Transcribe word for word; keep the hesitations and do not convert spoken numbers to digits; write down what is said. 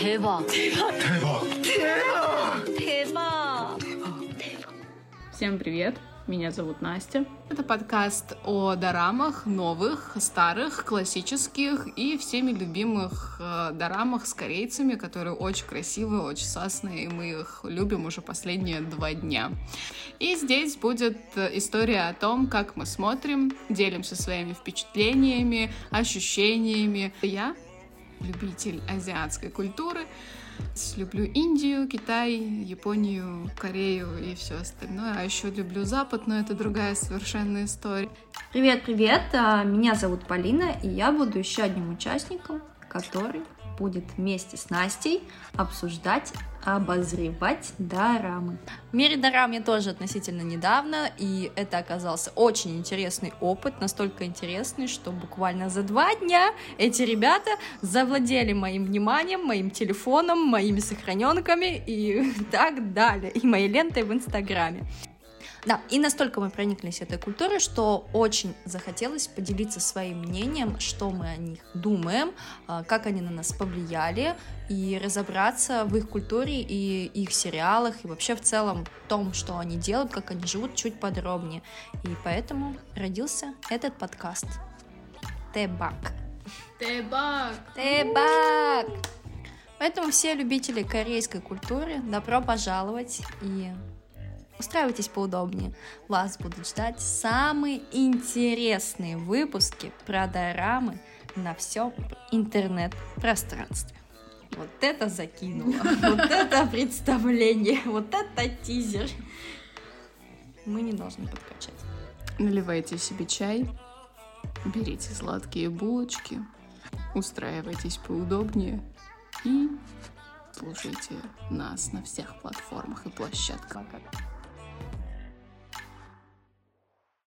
대박. 대박. 대박. 대박. 대박. 대박. Всем привет. Меня зовут Настя. Это подкаст о дорамах, новых, старых, классических и всеми любимых э, дорамах с корейцами, которые очень красивые, очень сасные, и мы их любим уже последние два дня. И здесь будет история о том, как мы смотрим, делимся своими впечатлениями, ощущениями. Я любитель азиатской культуры. Люблю Индию, Китай, Японию, Корею и все остальное. А еще люблю Запад, но это другая совершенно история. Привет-привет, меня зовут Полина, и я буду еще одним участником, который будет вместе с Настей обсуждать, обозревать дорамы. В мире дорам я тоже относительно недавно, и это оказался очень интересный опыт, настолько интересный, что буквально за два дня эти ребята завладели моим вниманием, моим телефоном, моими сохраненками и так далее, и моей лентой в Инстаграме. Да, и настолько мы прониклись этой культурой, что очень захотелось поделиться своим мнением, что мы о них думаем, как они на нас повлияли, и разобраться в их культуре и их сериалах, и вообще в целом в том, что они делают, как они живут, чуть подробнее. И поэтому родился этот подкаст. Тэбак. Тэбак. Тэбак. Поэтому все любители корейской культуры, добро пожаловать и... Устраивайтесь поудобнее. Вас будут ждать самые интересные выпуски про дорамы на всем интернет-пространстве. Вот это закинуло. Вот это представление. Вот это тизер. Мы не должны подкачать. Наливайте себе чай. Берите сладкие булочки. Устраивайтесь поудобнее. И слушайте нас на всех платформах и площадках.